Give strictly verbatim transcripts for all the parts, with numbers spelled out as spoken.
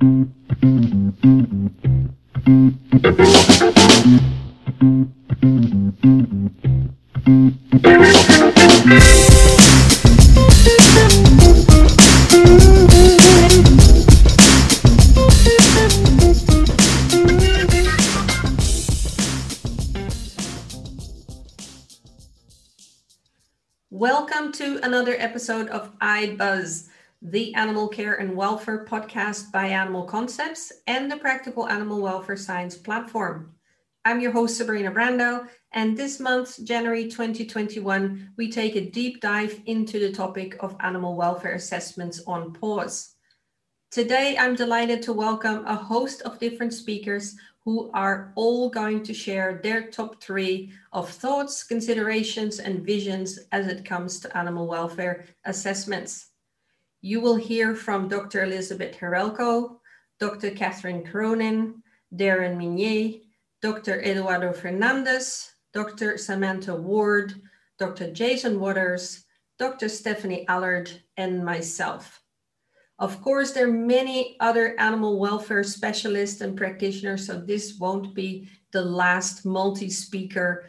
Welcome to another episode of iBuzz, the Animal Care and Welfare podcast by Animal Concepts and the Practical Animal Welfare Science Platform. I'm your host, Sabrina Brando, and this month, January twenty twenty-one, we take a deep dive into the topic of animal welfare assessments on PAWS. Today, I'm delighted to welcome a host of different speakers who are all going to share their top three of thoughts, considerations, and visions as it comes to animal welfare assessments. You will hear from Doctor Elizabeth Herrelko, Doctor Katherine Cronin, Daren Minier, Doctor Eduardo Fernandez, Doctor Samantha Ward, Doctor Jason Watters, Doctor Stephanie Allard, and myself. Of course, there are many other animal welfare specialists and practitioners, so this won't be the last multi-speaker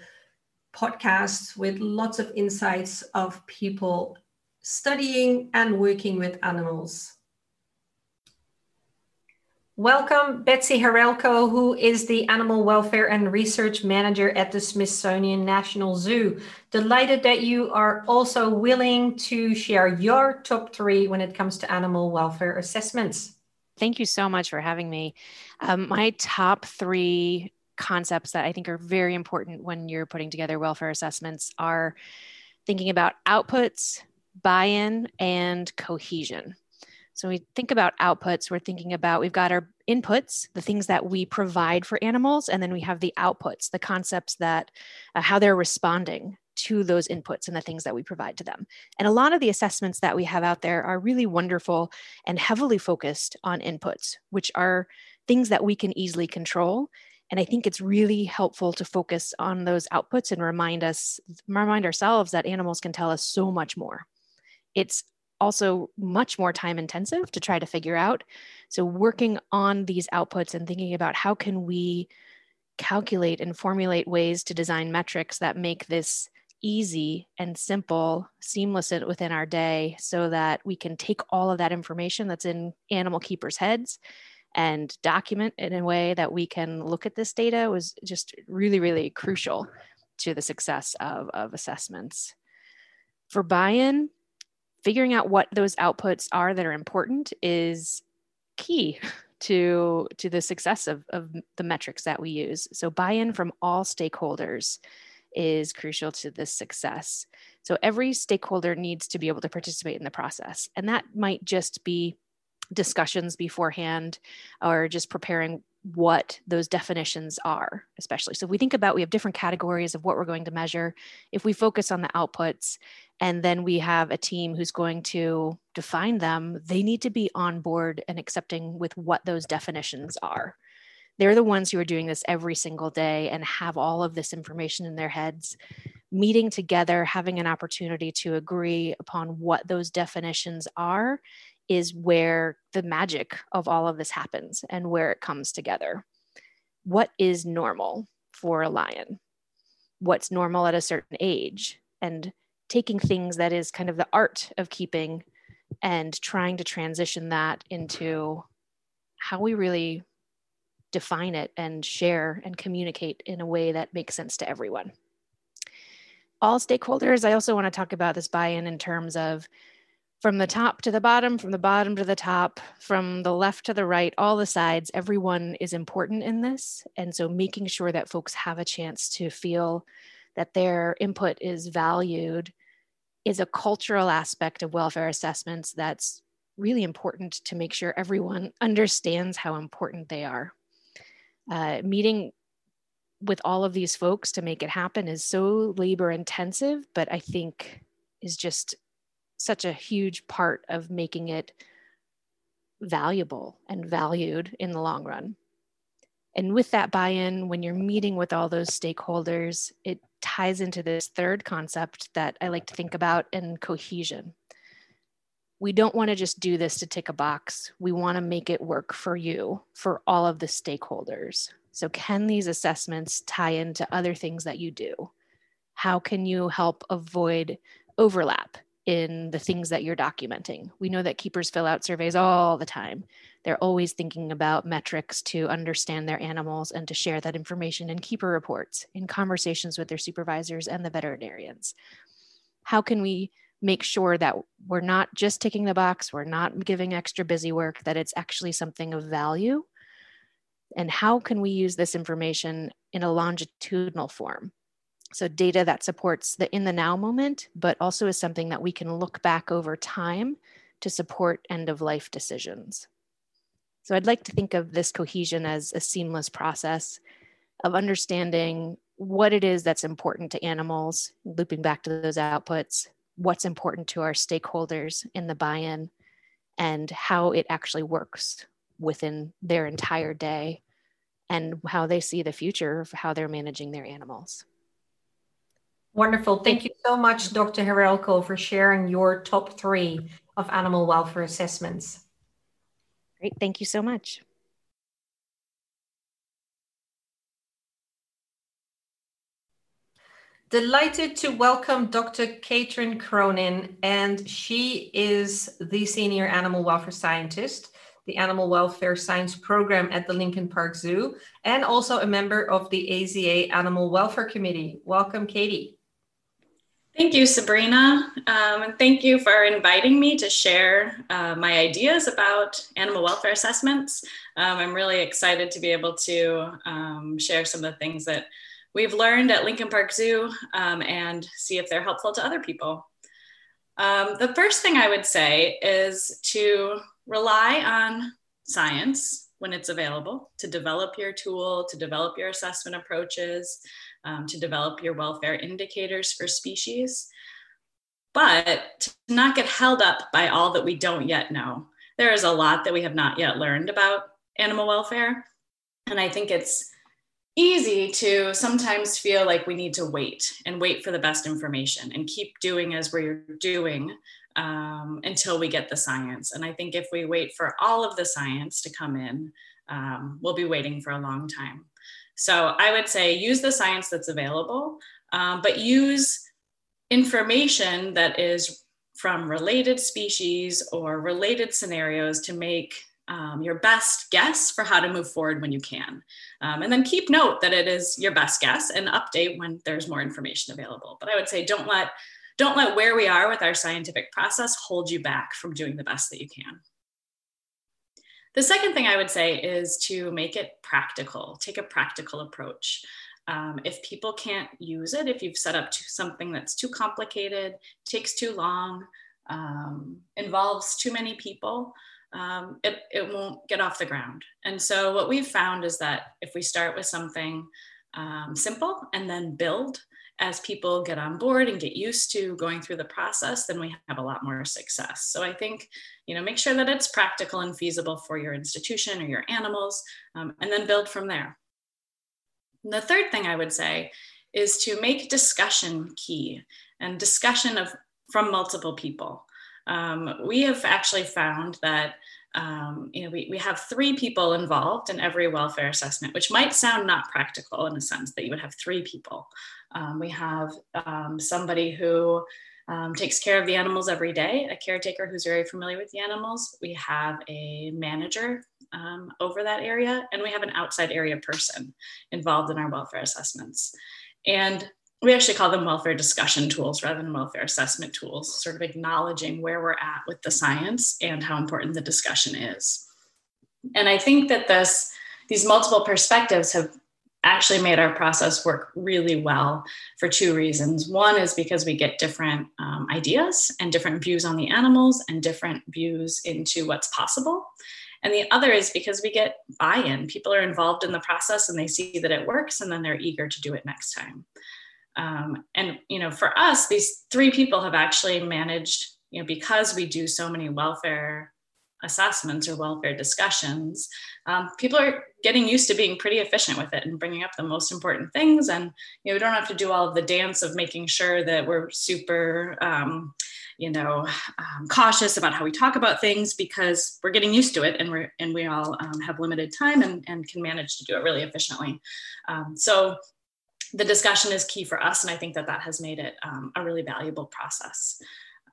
podcast with lots of insights of people studying and working with animals. Welcome Betsy Herrelko, who is the Animal Welfare and Research Manager at the Smithsonian National Zoo. Delighted that you are also willing to share your top three when it comes to animal welfare assessments. Thank you so much for having me. Um, my top three concepts that I think are very important when you're putting together welfare assessments are thinking about outputs, buy-in, and cohesion. So we think about outputs, we're thinking about, we've got our inputs, the things that we provide for animals, and then we have the outputs, the concepts that, uh, how they're responding to those inputs and the things that we provide to them. And a lot of the assessments that we have out there are really wonderful and heavily focused on inputs, which are things that we can easily control. And I think it's really helpful to focus on those outputs and remind us, remind ourselves that animals can tell us so much more. It's also much more time intensive to try to figure out. So working on these outputs and thinking about how can we calculate and formulate ways to design metrics that make this easy and simple, seamless within our day so that we can take all of that information that's in animal keepers' heads and document it in a way that we can look at this data was just really, really crucial to the success of, of assessments. For buy-in, figuring out what those outputs are that are important is key to, to the success of, of the metrics that we use. So buy-in from all stakeholders is crucial to this success. So every stakeholder needs to be able to participate in the process. And that might just be discussions beforehand or just preparing what those definitions are, especially. So if we think about, we have different categories of what we're going to measure. If we focus on the outputs and then we have a team who's going to define them, they need to be on board and accepting with what those definitions are. They're the ones who are doing this every single day and have all of this information in their heads, meeting together, having an opportunity to agree upon what those definitions are is where the magic of all of this happens and where it comes together. What is normal for a lion? What's normal at a certain age? And taking things that is kind of the art of keeping and trying to transition that into how we really define it and share and communicate in a way that makes sense to everyone. All stakeholders, I also want to talk about this buy-in in terms of from the top to the bottom, from the bottom to the top, from the left to the right, all the sides, everyone is important in this. And so making sure that folks have a chance to feel that their input is valued is a cultural aspect of welfare assessments that's really important to make sure everyone understands how important they are. Uh, meeting with all of these folks to make it happen is so labor intensive, but I think is just such a huge part of making it valuable and valued in the long run. And with that buy-in, when you're meeting with all those stakeholders, it ties into this third concept that I like to think about in cohesion. we don't want to just do this to tick a box. We want to make it work for you, for all of the stakeholders. So can these assessments tie into other things that you do? How can you help avoid overlap in the things that you're documenting? We know that keepers fill out surveys all the time. They're always thinking about metrics to understand their animals and to share that information in keeper reports, in conversations with their supervisors and the veterinarians. How can we make sure that we're not just ticking the box, we're not giving extra busy work, that it's actually something of value? And how can we use this information in a longitudinal form? So data that supports the in the now moment, but also is something that we can look back over time to support end of life decisions. So I'd like to think of this cohesion as a seamless process of understanding what it is that's important to animals, looping back to those outputs, what's important to our stakeholders in the buy-in, and how it actually works within their entire day and how they see the future of how they're managing their animals. Wonderful. Thank you so much, Doctor Herrelko, for sharing your top three of animal welfare assessments. Great. Thank you so much. Delighted to welcome Doctor Katherine Cronin, and she is the Senior Animal Welfare Scientist, the Animal Welfare Science Program at the Lincoln Park Zoo, and also a member of the A Z A Animal Welfare Committee. Welcome, Katie. Thank you, Sabrina, um, and thank you for inviting me to share uh, my ideas about animal welfare assessments. Um, I'm really excited to be able to um, share some of the things that we've learned at Lincoln Park Zoo um, and see if they're helpful to other people. Um, the first thing I would say is to rely on science when it's available to develop your tool, to develop your assessment approaches, Um, to develop your welfare indicators for species, but to not get held up by all that we don't yet know. There is a lot that we have not yet learned about animal welfare, and I think it's easy to sometimes feel like we need to wait and wait for the best information and keep doing as we're doing um, until we get the science. And I think if we wait for all of the science to come in, um, we'll be waiting for a long time. So I would say use the science that's available, um, but use information that is from related species or related scenarios to make um, your best guess for how to move forward when you can. Um, and then keep note that it is your best guess and update when there's more information available. But I would say don't let, don't let where we are with our scientific process hold you back from doing the best that you can. The second thing I would say is to make it practical, take a practical approach. Um, if people can't use it, if you've set up to something that's too complicated, takes too long, um, involves too many people, um, it, it won't get off the ground. And so what we've found is that if we start with something um, simple and then build, as people get on board and get used to going through the process, then we have a lot more success. So I think, you know, make sure that it's practical and feasible for your institution or your animals, um, and then build from there. And the third thing I would say is to make discussion key and discussion of from multiple people. Um, we have actually found that Um, you know, we, we have three people involved in every welfare assessment, which might sound not practical in a sense that you would have three people. Um, we have um, somebody who um, takes care of the animals every day, a caretaker who's very familiar with the animals. We have a manager um, over that area, and we have an outside area person involved in our welfare assessments. And we actually call them welfare discussion tools rather than welfare assessment tools, sort of acknowledging where we're at with the science and how important the discussion is. And I think that this, these multiple perspectives have actually made our process work really well for two reasons. One is because we get different um, ideas and different views on the animals and different views into what's possible. And the other is because we get buy-in. People are involved in the process and they see that it works, and then they're eager to do it next time. Um, and, you know, for us, these three people have actually managed, you know, because we do so many welfare assessments or welfare discussions, um, people are getting used to being pretty efficient with it and bringing up the most important things. And, you know, we don't have to do all of the dance of making sure that we're super, um, you know, um, cautious about how we talk about things because we're getting used to it, and we're and we all um, have limited time and, and can manage to do it really efficiently. Um, so the discussion is key for us, and I think that that has made it um, a really valuable process.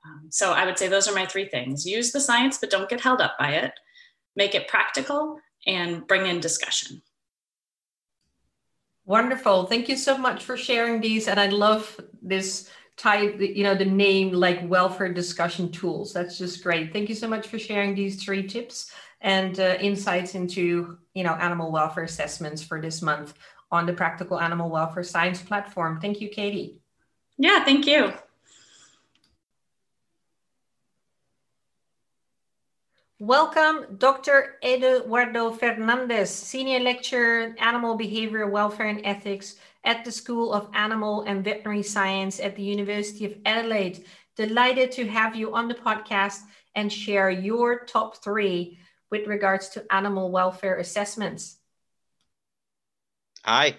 Um, so I would say those are my three things: use the science, but don't get held up by it; make it practical; and bring in discussion. Wonderful. Thank you so much for sharing these. And I love this type, you know, the name like welfare discussion tools. That's just great. Thank you so much for sharing these three tips and uh, insights into, you know, animal welfare assessments for this month on the Practical Animal Welfare Science Platform. Thank you, Katie. Yeah, thank you. Welcome, Doctor Eduardo Fernandez, Senior Lecturer in Animal Behavior, Welfare and Ethics at the School of Animal and Veterinary Science at the University of Adelaide. Delighted to have you on the podcast and share your top three with regards to animal welfare assessments. Hi.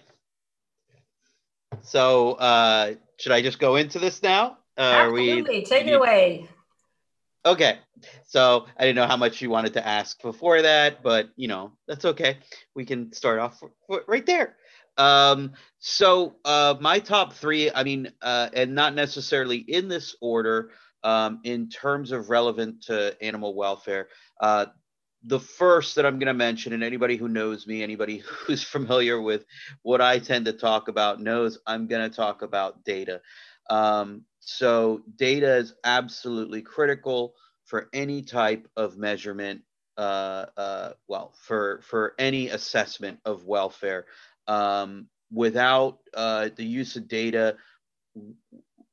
So uh, should I just go into this now? Uh, Absolutely, are we, take it away. Okay, so I didn't know how much you wanted to ask before that, but you know, that's okay. We can start off right there. Um, so uh, my top three, I mean, uh, and not necessarily in this order, um, in terms of relevant to animal welfare, uh, the first that I'm going to mention, and anybody who knows me, anybody who's familiar with what I tend to talk about knows I'm going to talk about data. Um, so data is absolutely critical for any type of measurement, uh, uh, well, for, for any assessment of welfare. Um, without uh, the use of data,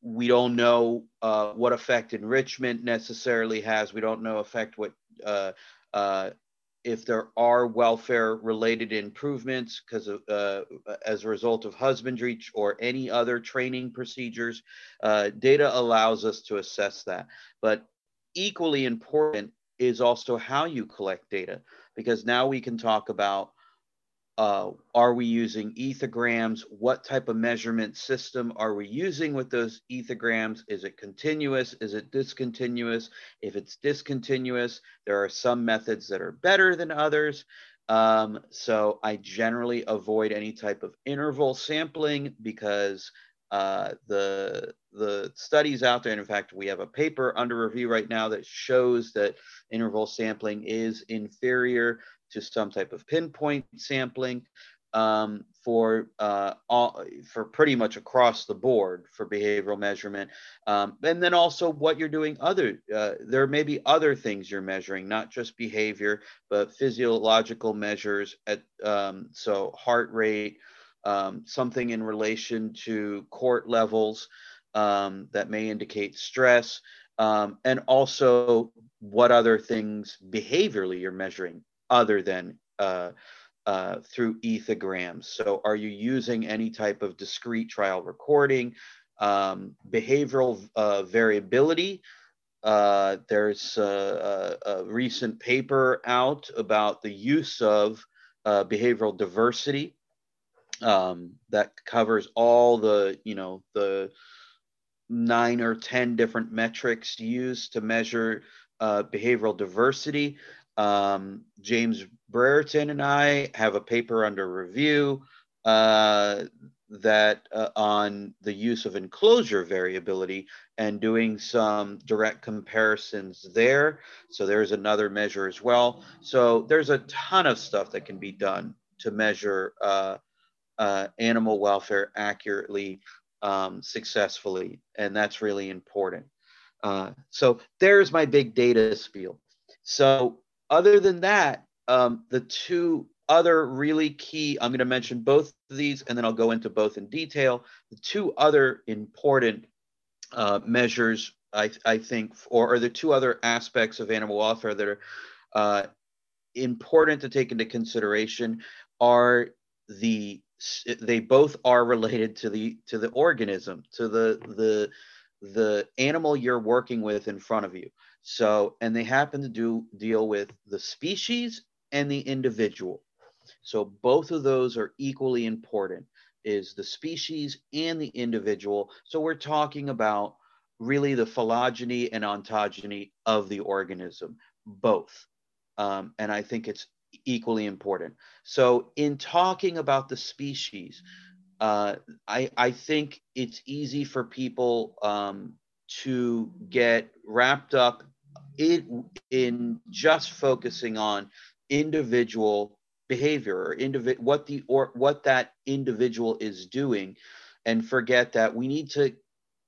we don't know uh, what effect enrichment necessarily has. We don't know effect what, uh, uh, if there are welfare-related improvements because of, uh, as a result of husbandry or any other training procedures, uh, data allows us to assess that. But equally important is also how you collect data, because now we can talk about, uh, are we using ethograms? What type of measurement system are we using with those ethograms? Is it continuous? Is it discontinuous? If it's discontinuous, there are some methods that are better than others. Um, so I generally avoid any type of interval sampling because uh, the, the studies out there, and in fact, we have a paper under review right now that shows that interval sampling is inferior to some type of pinpoint sampling um, for uh, all, for pretty much across the board for behavioral measurement. Um, and then also what you're doing other, uh, there may be other things you're measuring, not just behavior, but physiological measures at, um, so heart rate, um, something in relation to court levels um, that may indicate stress, um, and also what other things behaviorally you're measuring other than uh, uh, through ethograms. So are you using any type of discrete trial recording, um, behavioral uh, variability? Uh, there's a, a, a recent paper out about the use of uh, behavioral diversity um, that covers all the, you know, the nine or ten different metrics used to measure uh, behavioral diversity. Um, James Brereton and I have a paper under review uh, that uh, on the use of enclosure variability and doing some direct comparisons there. So there's another measure as well. So there's a ton of stuff that can be done to measure uh, uh, animal welfare accurately, um, successfully, and that's really important. Uh, so there's my big data spiel. So other than that, um, the two other really key, I'm going to mention both of these, and then I'll go into both in detail. The two other important uh, measures, I, I think, or, or the two other aspects of animal welfare that are uh, important to take into consideration are the, they both are related to the, to the organism, to the, the, the animal you're working with in front of you. So, and they happen to do deal with the species and the individual. So both of those are equally important, is the species and the individual. So we're talking about really the phylogeny and ontogeny of the organism, both. Um, and I think it's equally important. So in talking about the species, uh, I, I think it's easy for people um, to get wrapped up in, in just focusing on individual behavior or individ what the or what that individual is doing, and forget that we need to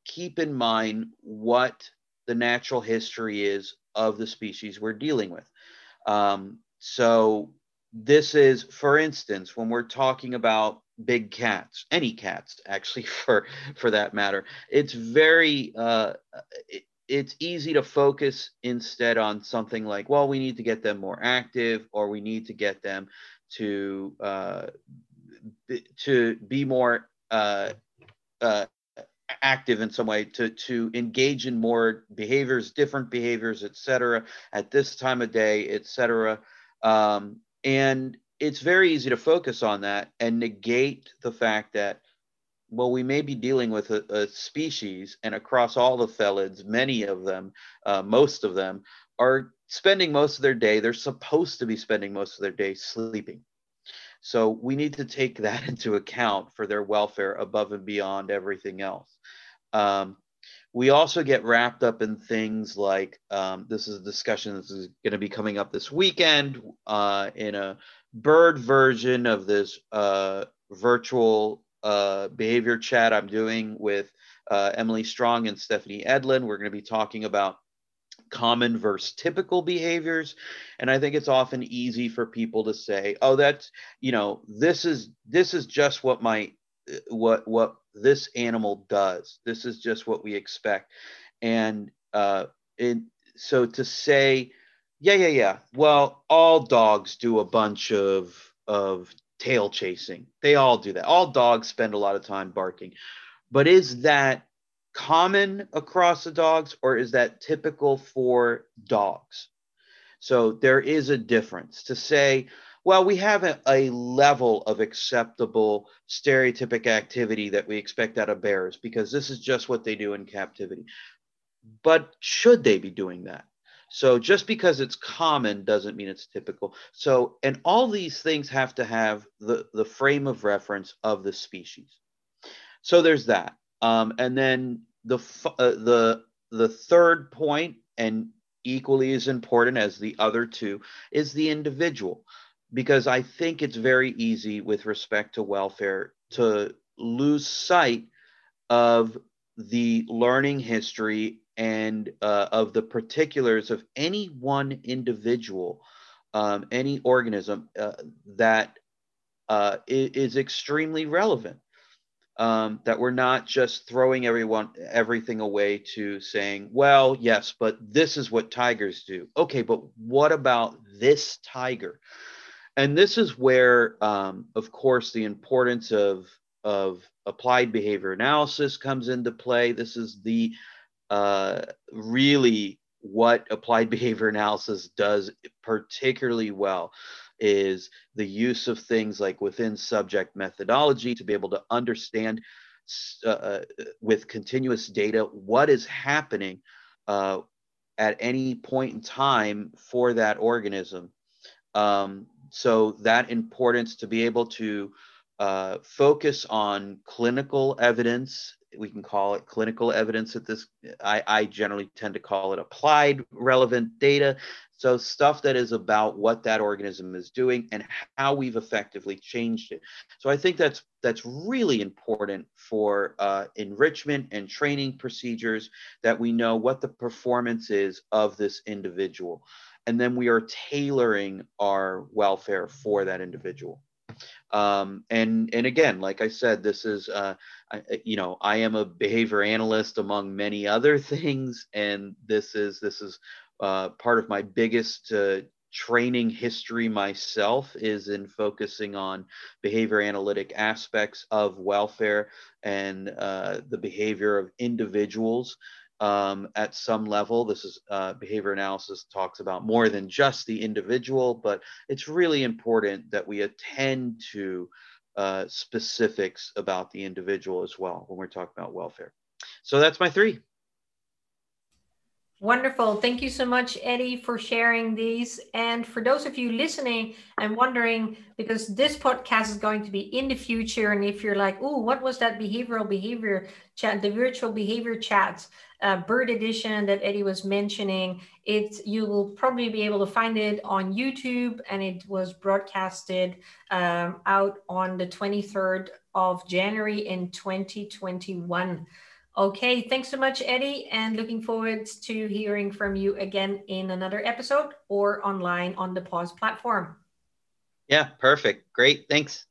keep in mind what the natural history is of the species we're dealing with. Um, so this is, for instance, when we're talking about big cats, any cats actually for, for that matter, it's very, uh, it, it's easy to focus instead on something like, well, we need to get them more active, or we need to get them to, uh, to be more uh, uh, active in some way, to, to engage in more behaviors, different behaviors, et cetera, at this time of day, et cetera. Um, and it's very easy to focus on that and negate the fact that, well, we may be dealing with a, a species, and across all the felids, many of them, uh, most of them are spending most of their day, they're supposed to be spending most of their day sleeping. So we need to take that into account for their welfare above and beyond everything else. Um, we also get wrapped up in things like, um, this is a discussion that's going to be coming up this weekend uh, in a bird version of this uh, virtual uh, behavior chat I'm doing with uh, Emily Strong and Stephanie Edlin. We're going to be talking about common versus typical behaviors. And I think it's often easy for people to say, oh, that's, you know, this is, this is just what my, what, what this animal does. This is just what we expect. And, uh, and so to say, yeah, yeah, yeah, well, all dogs do a bunch of, of tail chasing. They all do that. All dogs spend a lot of time barking, but is that common across the dogs, or is that typical for dogs? So there is a difference to say, well, we have a, a level of acceptable stereotypic activity that we expect out of bears because this is just what they do in captivity. But should they be doing that? So just because it's common doesn't mean it's typical. So, and all these things have to have the, the frame of reference of the species. So there's that. Um, and then the, uh, the, the third point, and equally as important as the other two, is the individual, because I think it's very easy with respect to welfare to lose sight of the learning history and uh, of the particulars of any one individual, um, any organism uh, that uh, is extremely relevant. Um, that we're not just throwing everyone everything away to saying, well, yes, but this is what tigers do. Okay, but what about this tiger? And this is where, um, of course, the importance of, of applied behavior analysis comes into play. This is the uh, really what applied behavior analysis does particularly well, is the use of things like within subject methodology to be able to understand uh, with continuous data what is happening uh, at any point in time for that organism. Um, so that importance to be able to uh, focus on clinical evidence, we can call it clinical evidence at this, I, I generally tend to call it applied relevant data. So stuff that is about what that organism is doing and how we've effectively changed it. So I think that's that's really important for uh, enrichment and training procedures, that we know what the performance is of this individual. And then we are tailoring our welfare for that individual. Um, and, and again, like I said, this is, uh, I, you know, I am a behavior analyst among many other things. And this is, this is uh, part of my biggest uh, training history myself, is in focusing on behavior analytic aspects of welfare and uh, the behavior of individuals. Um, at some level, this is uh, behavior analysis talks about more than just the individual, but it's really important that we attend to uh, specifics about the individual as well when we're talking about welfare. So that's my three. Wonderful. Thank you so much, Eddie, for sharing these. And for those of you listening and wondering, because this podcast is going to be in the future, and if you're like, oh, what was that behavioral behavior chat, the virtual behavior chat, uh, bird edition that Eddie was mentioning, it, you will probably be able to find it on YouTube, and it was broadcasted um, out on the twenty-third of January in twenty twenty-one. Okay, thanks so much, Eddie, and looking forward to hearing from you again in another episode or online on the PAWS platform. Yeah, perfect. Great. Thanks.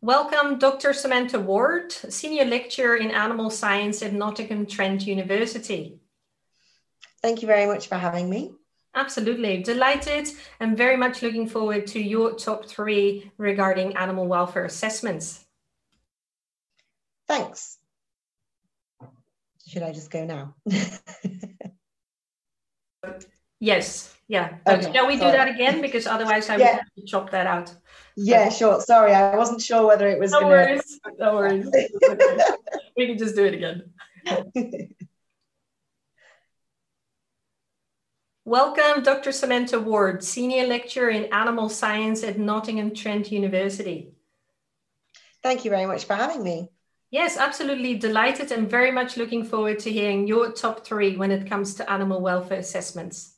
Welcome, Doctor Samantha Ward, Senior Lecturer in Animal Science at Nottingham Trent University. Thank you very much for having me. Absolutely. Delighted and very much looking forward to your top three regarding animal welfare assessments. Thanks. Should I just go now? Yes. Yeah. Okay. So shall we Sorry. do that again? Because otherwise I yeah. would have to chop that out. Yeah, sure. Sorry, I wasn't sure whether it was No gonna... worries. No worries. We can just do it again. Welcome, Doctor Samantha Ward, Senior Lecturer in Animal Science at Nottingham Trent University. Thank you very much for having me. Yes, absolutely delighted and very much looking forward to hearing your top three when it comes to animal welfare assessments.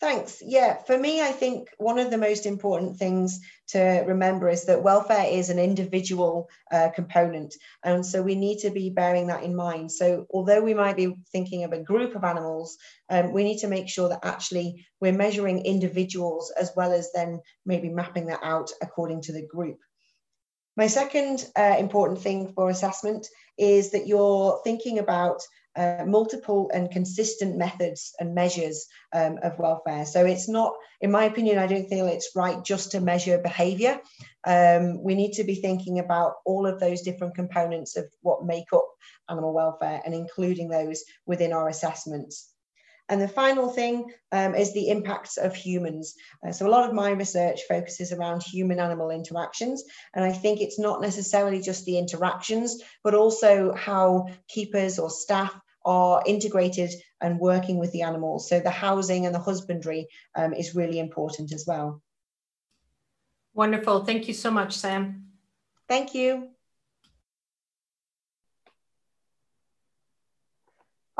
Thanks. Yeah, for me, I think one of the most important things to remember is that welfare is an individual uh, component. And so we need to be bearing that in mind. So although we might be thinking of a group of animals, um, we need to make sure that actually we're measuring individuals as well as then maybe mapping that out according to the group. My second uh, important thing for assessment is that you're thinking about Uh, multiple and consistent methods and measures um, of welfare. So it's not, in my opinion, I don't feel it's right just to measure behaviour. Um, we need to be thinking about all of those different components of what make up animal welfare and including those within our assessments. And the final thing um, is the impacts of humans. Uh, so a lot of my research focuses around human-animal interactions. And I think it's not necessarily just the interactions, but also how keepers or staff are integrated and working with the animals. So the housing and the husbandry um, is really important as well. Wonderful. Thank you so much, Sam. Thank you.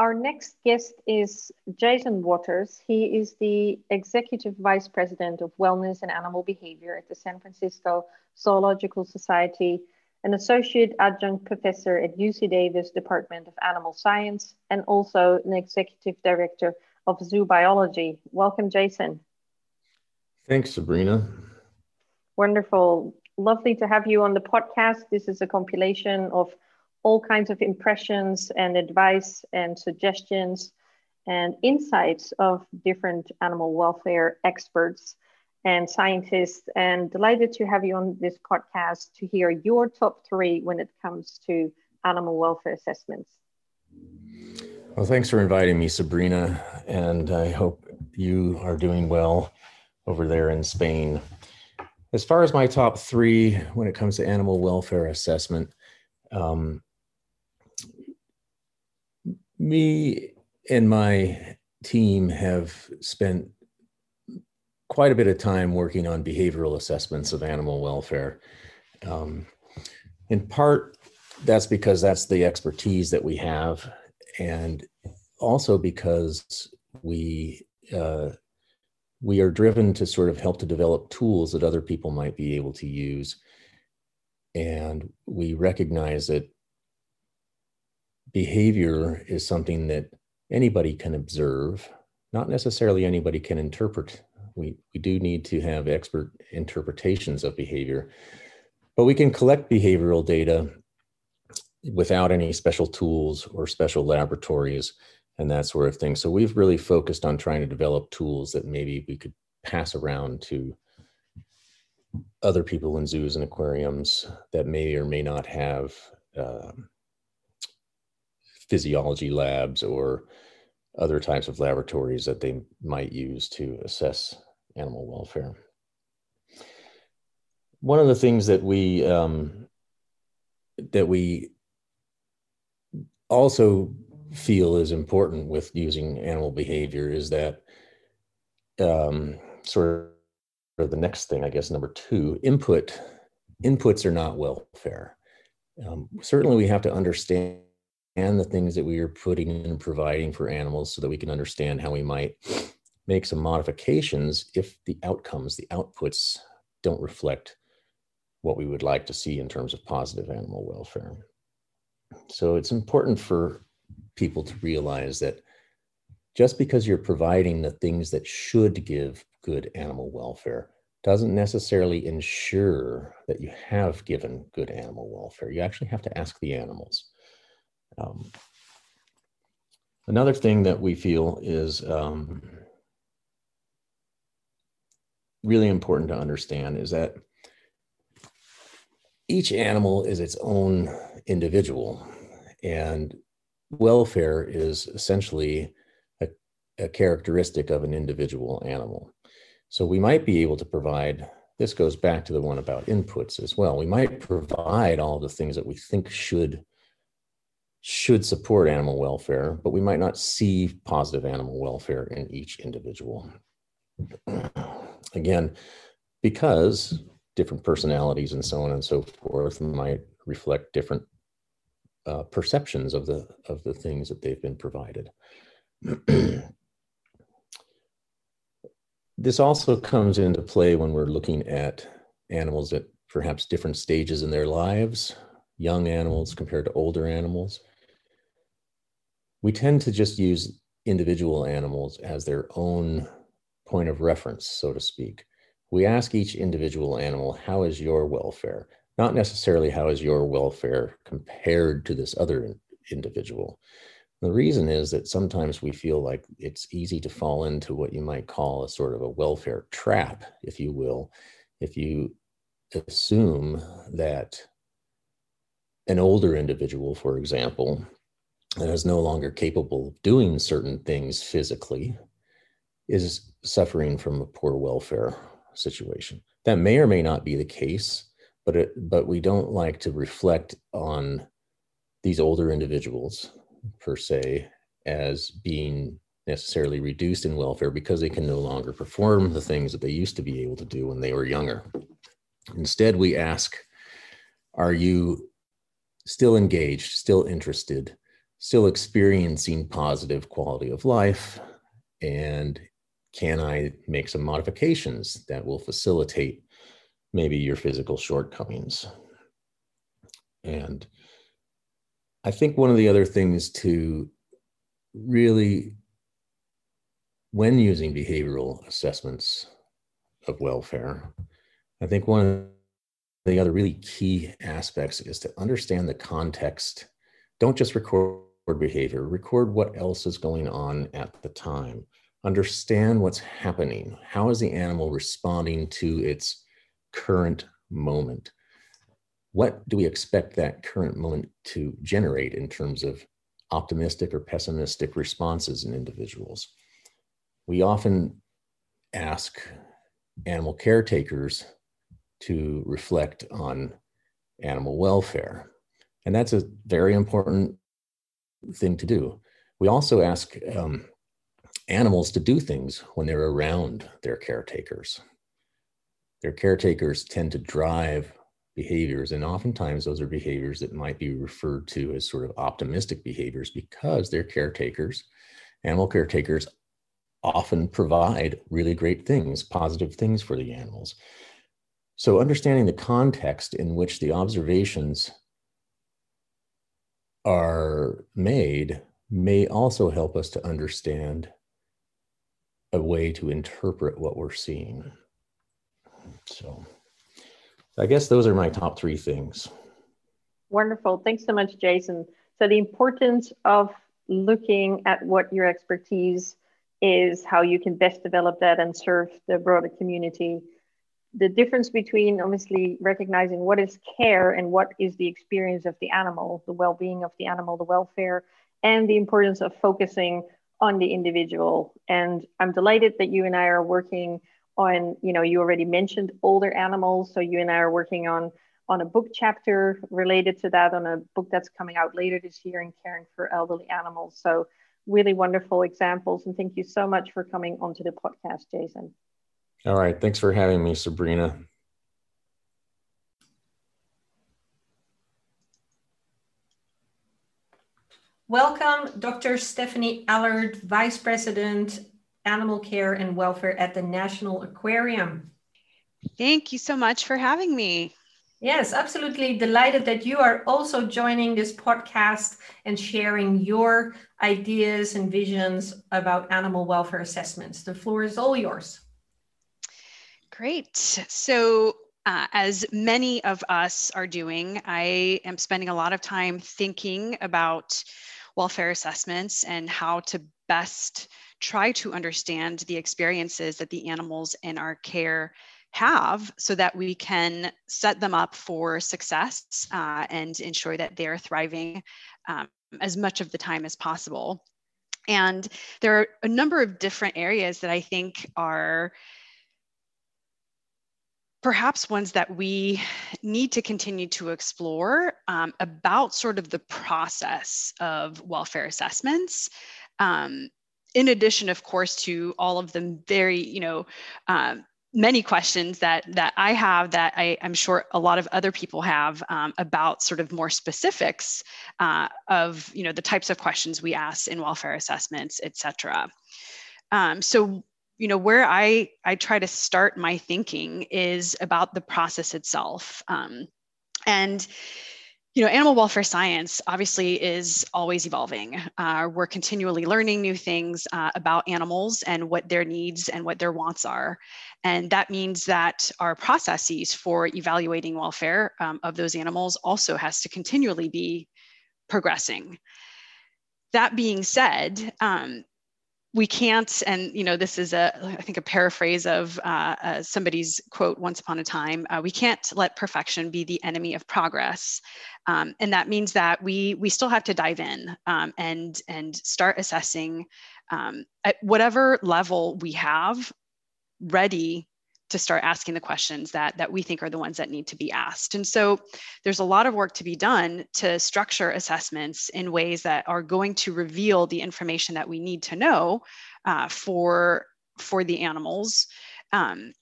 Our next guest is Jason Watters. He is the Executive Vice President of Wellness and Animal Behavior at the San Francisco Zoological Society, an Associate Adjunct Professor at U C Davis Department of Animal Science, and also an Executive Director of Zoo Biology. Welcome, Jason. Thanks, Sabrina. Wonderful. Lovely to have you on the podcast. This is a compilation of all kinds of impressions and advice and suggestions and insights of different animal welfare experts and scientists. And delighted to have you on this podcast to hear your top three when it comes to animal welfare assessments. Well, thanks for inviting me, Sabrina. And I hope you are doing well over there in Spain. As far as my top three when it comes to animal welfare assessment, um, me and my team have spent quite a bit of time working on behavioral assessments of animal welfare. Um, in part, that's because that's the expertise that we have, and also because we uh, we are driven to sort of help to develop tools that other people might be able to use. And we recognize that behavior is something that anybody can observe, not necessarily anybody can interpret. We, we do need to have expert interpretations of behavior, but we can collect behavioral data without any special tools or special laboratories and that sort of thing. So we've really focused on trying to develop tools that maybe we could pass around to other people in zoos and aquariums that may or may not have uh, physiology labs or other types of laboratories that they might use to assess animal welfare. One of the things that we um, that we also feel is important with using animal behavior is that um, sort of the next thing, I guess, number two, input. Inputs are not welfare. Um, certainly we have to understand the things that we are putting in and providing for animals so that we can understand how we might make some modifications if the outcomes, the outputs don't reflect what we would like to see in terms of positive animal welfare. So it's important for people to realize that just because you're providing the things that should give good animal welfare doesn't necessarily ensure that you have given good animal welfare. You actually have to ask the animals. Um, another thing that we feel is um, really important to understand is that each animal is its own individual, and welfare is essentially a, a characteristic of an individual animal. So we might be able to provide, this goes back to the one about inputs as well, we might provide all the things that we think should, should support animal welfare, but we might not see positive animal welfare in each individual. Again, because different personalities and so on and so forth might reflect different uh, perceptions of the, of the things that they've been provided. This also comes into play when we're looking at animals at perhaps different stages in their lives, young animals compared to older animals. We tend to just use individual animals as their own point of reference, so to speak. We ask each individual animal, how is your welfare? Not necessarily how is your welfare compared to this other individual. The reason is that sometimes we feel like it's easy to fall into what you might call a sort of a welfare trap, if you will, if you assume that an older individual, for example, that is no longer capable of doing certain things physically, is suffering from a poor welfare situation. That may or may not be the case, but it, but we don't like to reflect on these older individuals per se as being necessarily reduced in welfare because they can no longer perform the things that they used to be able to do when they were younger. Instead, we ask, are you still engaged, still interested, still experiencing positive quality of life? And can I make some modifications that will facilitate maybe your physical shortcomings? And I think one of the other things to really, when using behavioral assessments of welfare, I think one of the other really key aspects is to understand the context. Don't just record behavior, record what else is going on at the time. Understand what's happening. How is the animal responding to its current moment? What do we expect that current moment to generate in terms of optimistic or pessimistic responses in individuals? We often ask animal caretakers to reflect on animal welfare, and that's a very important thing to do. We also ask um, animals to do things when they're around their caretakers. Their caretakers tend to drive behaviors, and oftentimes those are behaviors that might be referred to as sort of optimistic behaviors because their caretakers, animal caretakers, often provide really great things, positive things for the animals. So understanding the context in which the observations are made may also help us to understand a way to interpret what we're seeing. So I guess those are my top three things. Wonderful. Thanks so much, Jason. So the importance of looking at what your expertise is, how you can best develop that and serve the broader community. The difference between obviously recognizing what is care and what is the experience of the animal, the well-being of the animal, the welfare, and the importance of focusing on the individual. And I'm delighted that you and I are working on, you know, you already mentioned older animals. So you and I are working on on a book chapter related to that, on a book that's coming out later this year in caring for elderly animals. So really wonderful examples. And thank you so much for coming onto the podcast, Jason. All right. Thanks for having me, Sabrina. Welcome, Doctor Stephanie Allard, Vice President, Animal Care and Welfare at the National Aquarium. Thank you so much for having me. Yes, absolutely delighted that you are also joining this podcast and sharing your ideas and visions about animal welfare assessments. The floor is all yours. Great. So Uh, as many of us are doing, I am spending a lot of time thinking about welfare assessments and how to best try to understand the experiences that the animals in our care have so that we can set them up for success uh, and ensure that they are thriving um, as much of the time as possible. And there are a number of different areas that I think are perhaps ones that we need to continue to explore um, about sort of the process of welfare assessments. Um, in addition, of course, to all of the very, you know, um, many questions that that I have that I, I'm sure a lot of other people have um, about sort of more specifics uh, of, you know, the types of questions we ask in welfare assessments, et cetera. Um, so you know, where I, I try to start my thinking is about the process itself. Um, and, you know, animal welfare science obviously is always evolving. Uh, we're continually learning new things uh, about animals and what their needs and what their wants are. And that means that our processes for evaluating welfare um, of those animals also has to continually be progressing. That being said, um, we can't, and you know, this is a, I think, a paraphrase of uh, uh, somebody's quote once upon a time, uh, we can't let perfection be the enemy of progress. Um, and that means that we we still have to dive in um, and, and start assessing um, at whatever level we have ready to start asking the questions that, that we think are the ones that need to be asked. And so there's a lot of work to be done to structure assessments in ways that are going to reveal the information that we need to know uh, for, for the animals. Um,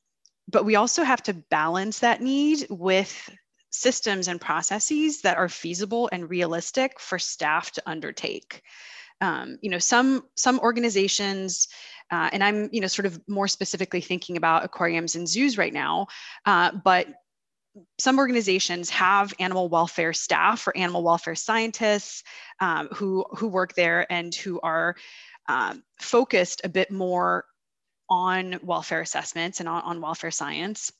but we also have to balance that need with systems and processes that are feasible and realistic for staff to undertake. Um, you know, some, some organizations, Uh, and I'm, you know, sort of more specifically thinking about aquariums and zoos right now, uh, but some organizations have animal welfare staff or animal welfare scientists um, who, who work there and who are um, focused a bit more on welfare assessments and on, on welfare science.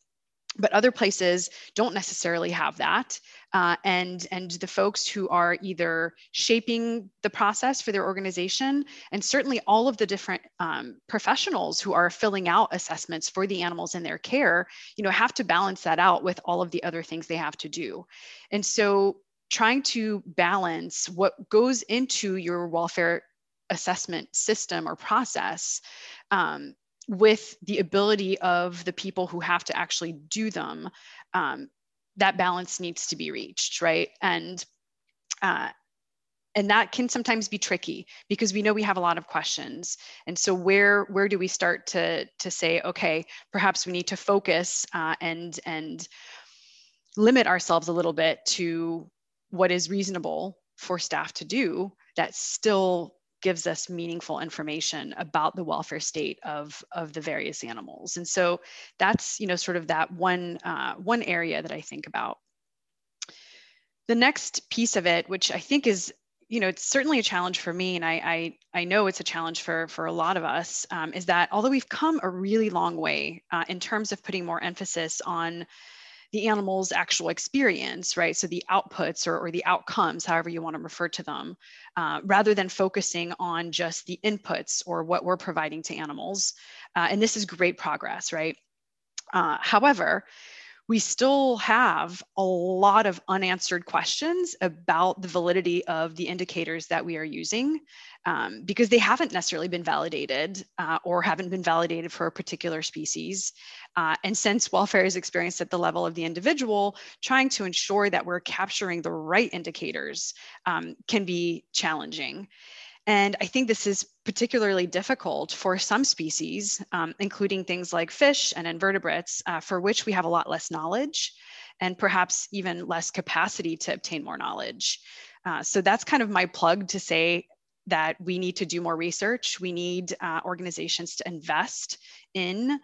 But other places don't necessarily have that. Uh, and, and the folks who are either shaping the process for their organization, and certainly all of the different um, professionals who are filling out assessments for the animals in their care, you know, have to balance that out with all of the other things they have to do. And so trying to balance what goes into your welfare assessment system or process um, with the ability of the people who have to actually do them, um, that balance needs to be reached, right? And uh, and that can sometimes be tricky because we know we have a lot of questions. And so where where do we start to to say, okay, perhaps we need to focus uh, and and limit ourselves a little bit to what is reasonable for staff to do that still gives us meaningful information about the welfare state of, of the various animals. And so that's, you know, sort of that one, uh, one area that I think about. The next piece of it, which I think is, you know, it's certainly a challenge for me, and I, I, I know it's a challenge for, for a lot of us, um, is that although we've come a really long way uh, in terms of putting more emphasis on the animal's actual experience, right? So the outputs or, or the outcomes, however you want to refer to them, uh, rather than focusing on just the inputs or what we're providing to animals. Uh, and this is great progress, right? Uh, however, we still have a lot of unanswered questions about the validity of the indicators that we are using, um, because they haven't necessarily been validated uh, or haven't been validated for a particular species. Uh, and since welfare is experienced at the level of the individual, trying to ensure that we're capturing the right indicators um, can be challenging. And I think this is particularly difficult for some species, um, including things like fish and invertebrates, uh, for which we have a lot less knowledge and perhaps even less capacity to obtain more knowledge. Uh, so that's kind of my plug to say that we need to do more research. We need uh, organizations to invest in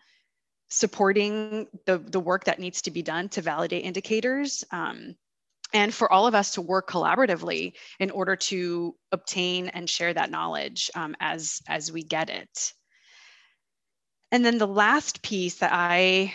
supporting the, the work that needs to be done to validate indicators. Um, And for all of us to work collaboratively in order to obtain and share that knowledge um, as, as we get it. And then the last piece that I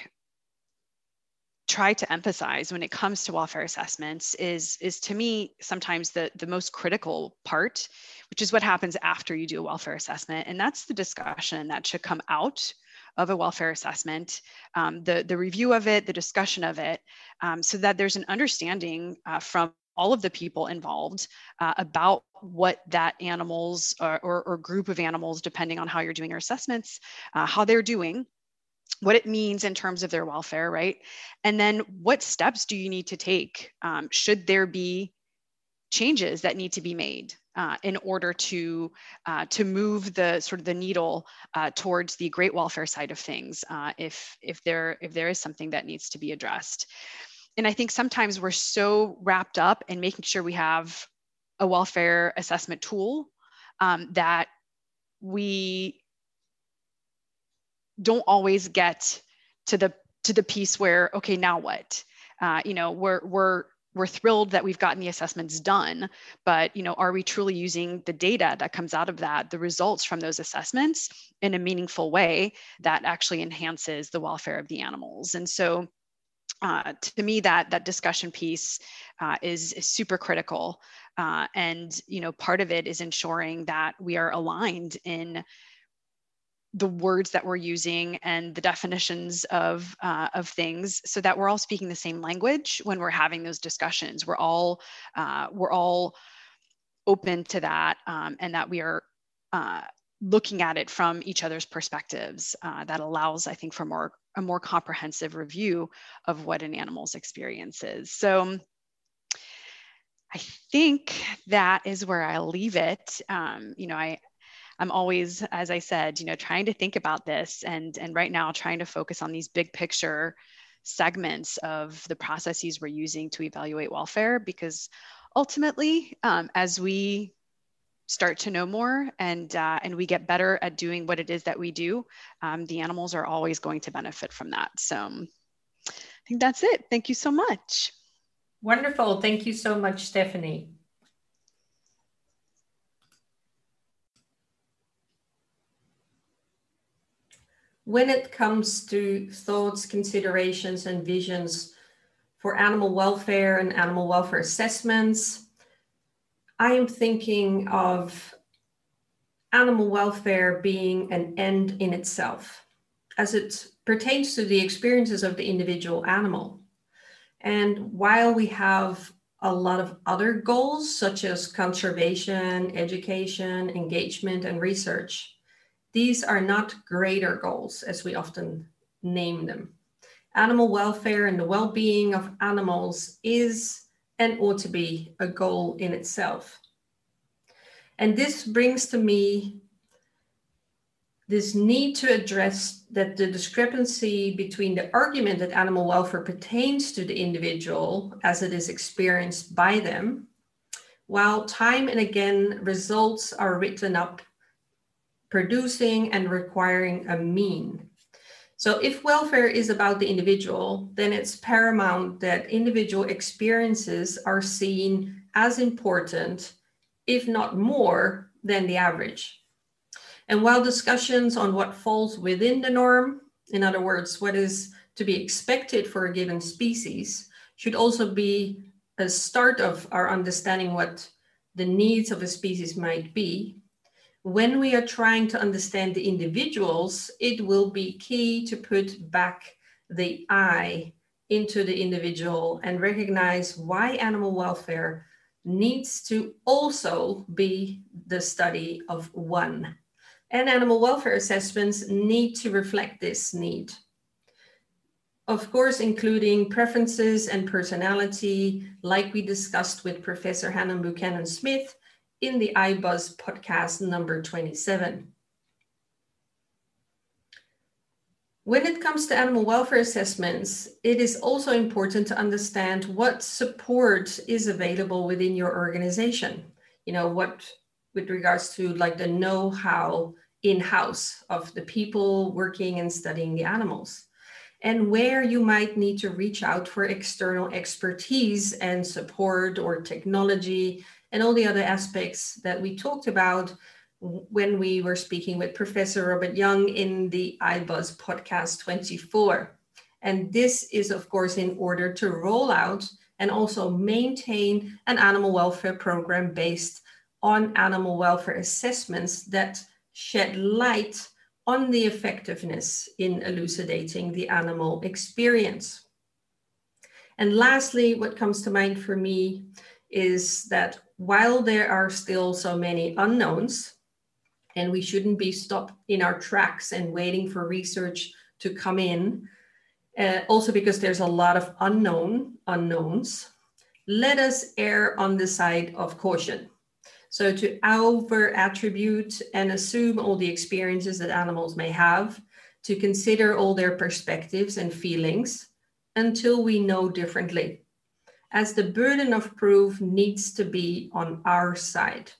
try to emphasize when it comes to welfare assessments is, is to me sometimes the, the most critical part, which is what happens after you do a welfare assessment. And that's the discussion that should come out of a welfare assessment, um, the, the review of it, the discussion of it, um, so that there's an understanding uh, from all of the people involved uh, about what that animals or, or, or group of animals, depending on how you're doing your assessments, uh, how they're doing, what it means in terms of their welfare, right? And then what steps do you need to take? Um, should there be changes that need to be made uh, in order to uh, to move the sort of the needle uh, towards the great welfare side of things, uh, if if there if there is something that needs to be addressed. And I think sometimes we're so wrapped up in making sure we have a welfare assessment tool um, that we don't always get to the to the piece where, okay, now what? Uh, you know, we're we're We're thrilled that we've gotten the assessments done, but you know, are we truly using the data that comes out of that, the results from those assessments, in a meaningful way that actually enhances the welfare of the animals? And so uh, to me, that, that discussion piece uh, is, is super critical. Uh, and you know, part of it is ensuring that we are aligned in the words that we're using and the definitions of, uh, of things, so that we're all speaking the same language when we're having those discussions. We're all, uh, we're all open to that, um, and that we are uh, looking at it from each other's perspectives. Uh, that allows, I think, for more, a more comprehensive review of what an animal's experience is. So I think that is where I leave it. Um, you know, I, I'm always, as I said, you know, trying to think about this, and, and right now trying to focus on these big picture segments of the processes we're using to evaluate welfare, because ultimately, um, as we start to know more and, uh, and we get better at doing what it is that we do, um, the animals are always going to benefit from that. So I think that's it. Thank you so much. Wonderful. Thank you so much, Stephanie. When it comes to thoughts, considerations, and visions for animal welfare and animal welfare assessments, I am thinking of animal welfare being an end in itself, as it pertains to the experiences of the individual animal. And while we have a lot of other goals, such as conservation, education, engagement, and research, these are not greater goals, as we often name them. Animal welfare and the well-being of animals is and ought to be a goal in itself. And this brings to me this need to address that the discrepancy between the argument that animal welfare pertains to the individual as it is experienced by them, while time and again results are written up producing and requiring a mean. So if welfare is about the individual, then it's paramount that individual experiences are seen as important, if not more, than the average. And while discussions on what falls within the norm, in other words, what is to be expected for a given species, should also be a start of our understanding what the needs of a species might be, when we are trying to understand the individuals, it will be key to put back the I into the individual and recognize why animal welfare needs to also be the study of one. And animal welfare assessments need to reflect this need. Of course, including preferences and personality, like we discussed with Professor Hannah Buchanan-Smith in the iBuzz podcast number twenty-seven. When it comes to animal welfare assessments, it is also important to understand what support is available within your organization. You know, what with regards to like the know-how in-house of the people working and studying the animals, and where you might need to reach out for external expertise and support or technology and all the other aspects that we talked about when we were speaking with Professor Robert Young in the iBuzz podcast twenty-four. And this is, of course, in order to roll out and also maintain an animal welfare program based on animal welfare assessments that shed light on the effectiveness in elucidating the animal experience. And lastly, what comes to mind for me is that while there are still so many unknowns, and we shouldn't be stopped in our tracks and waiting for research to come in, uh, also because there's a lot of unknown unknowns, let us err on the side of caution. So to over-attribute and assume all the experiences that animals may have, to consider all their perspectives and feelings until we know differently, as the burden of proof needs to be on our side.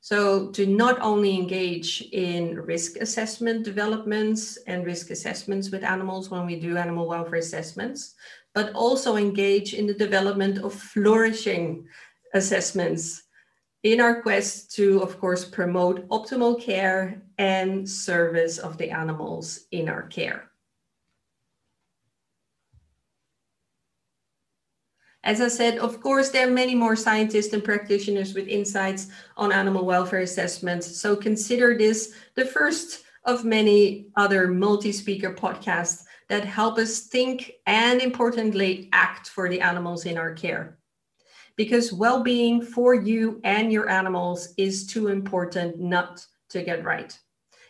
So to not only engage in risk assessment developments and risk assessments with animals when we do animal welfare assessments, but also engage in the development of flourishing assessments in our quest to, of course, promote optimal care and service of the animals in our care. As I said, of course, there are many more scientists and practitioners with insights on animal welfare assessments. So consider this the first of many other multi-speaker podcasts that help us think and, importantly, act for the animals in our care. Because well-being for you and your animals is too important not to get right.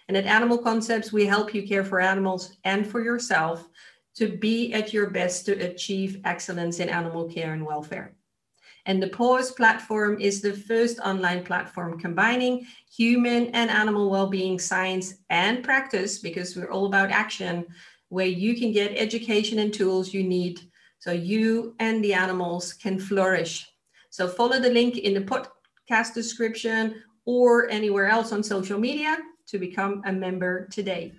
And at Animal Concepts, we help you care for animals and for yourself to be at your best to achieve excellence in animal care and welfare. And the PAWS platform is the first online platform combining human and animal well-being science and practice, because we're all about action, where you can get education and tools you need so you and the animals can flourish. So follow the link in the podcast description or anywhere else on social media to become a member today.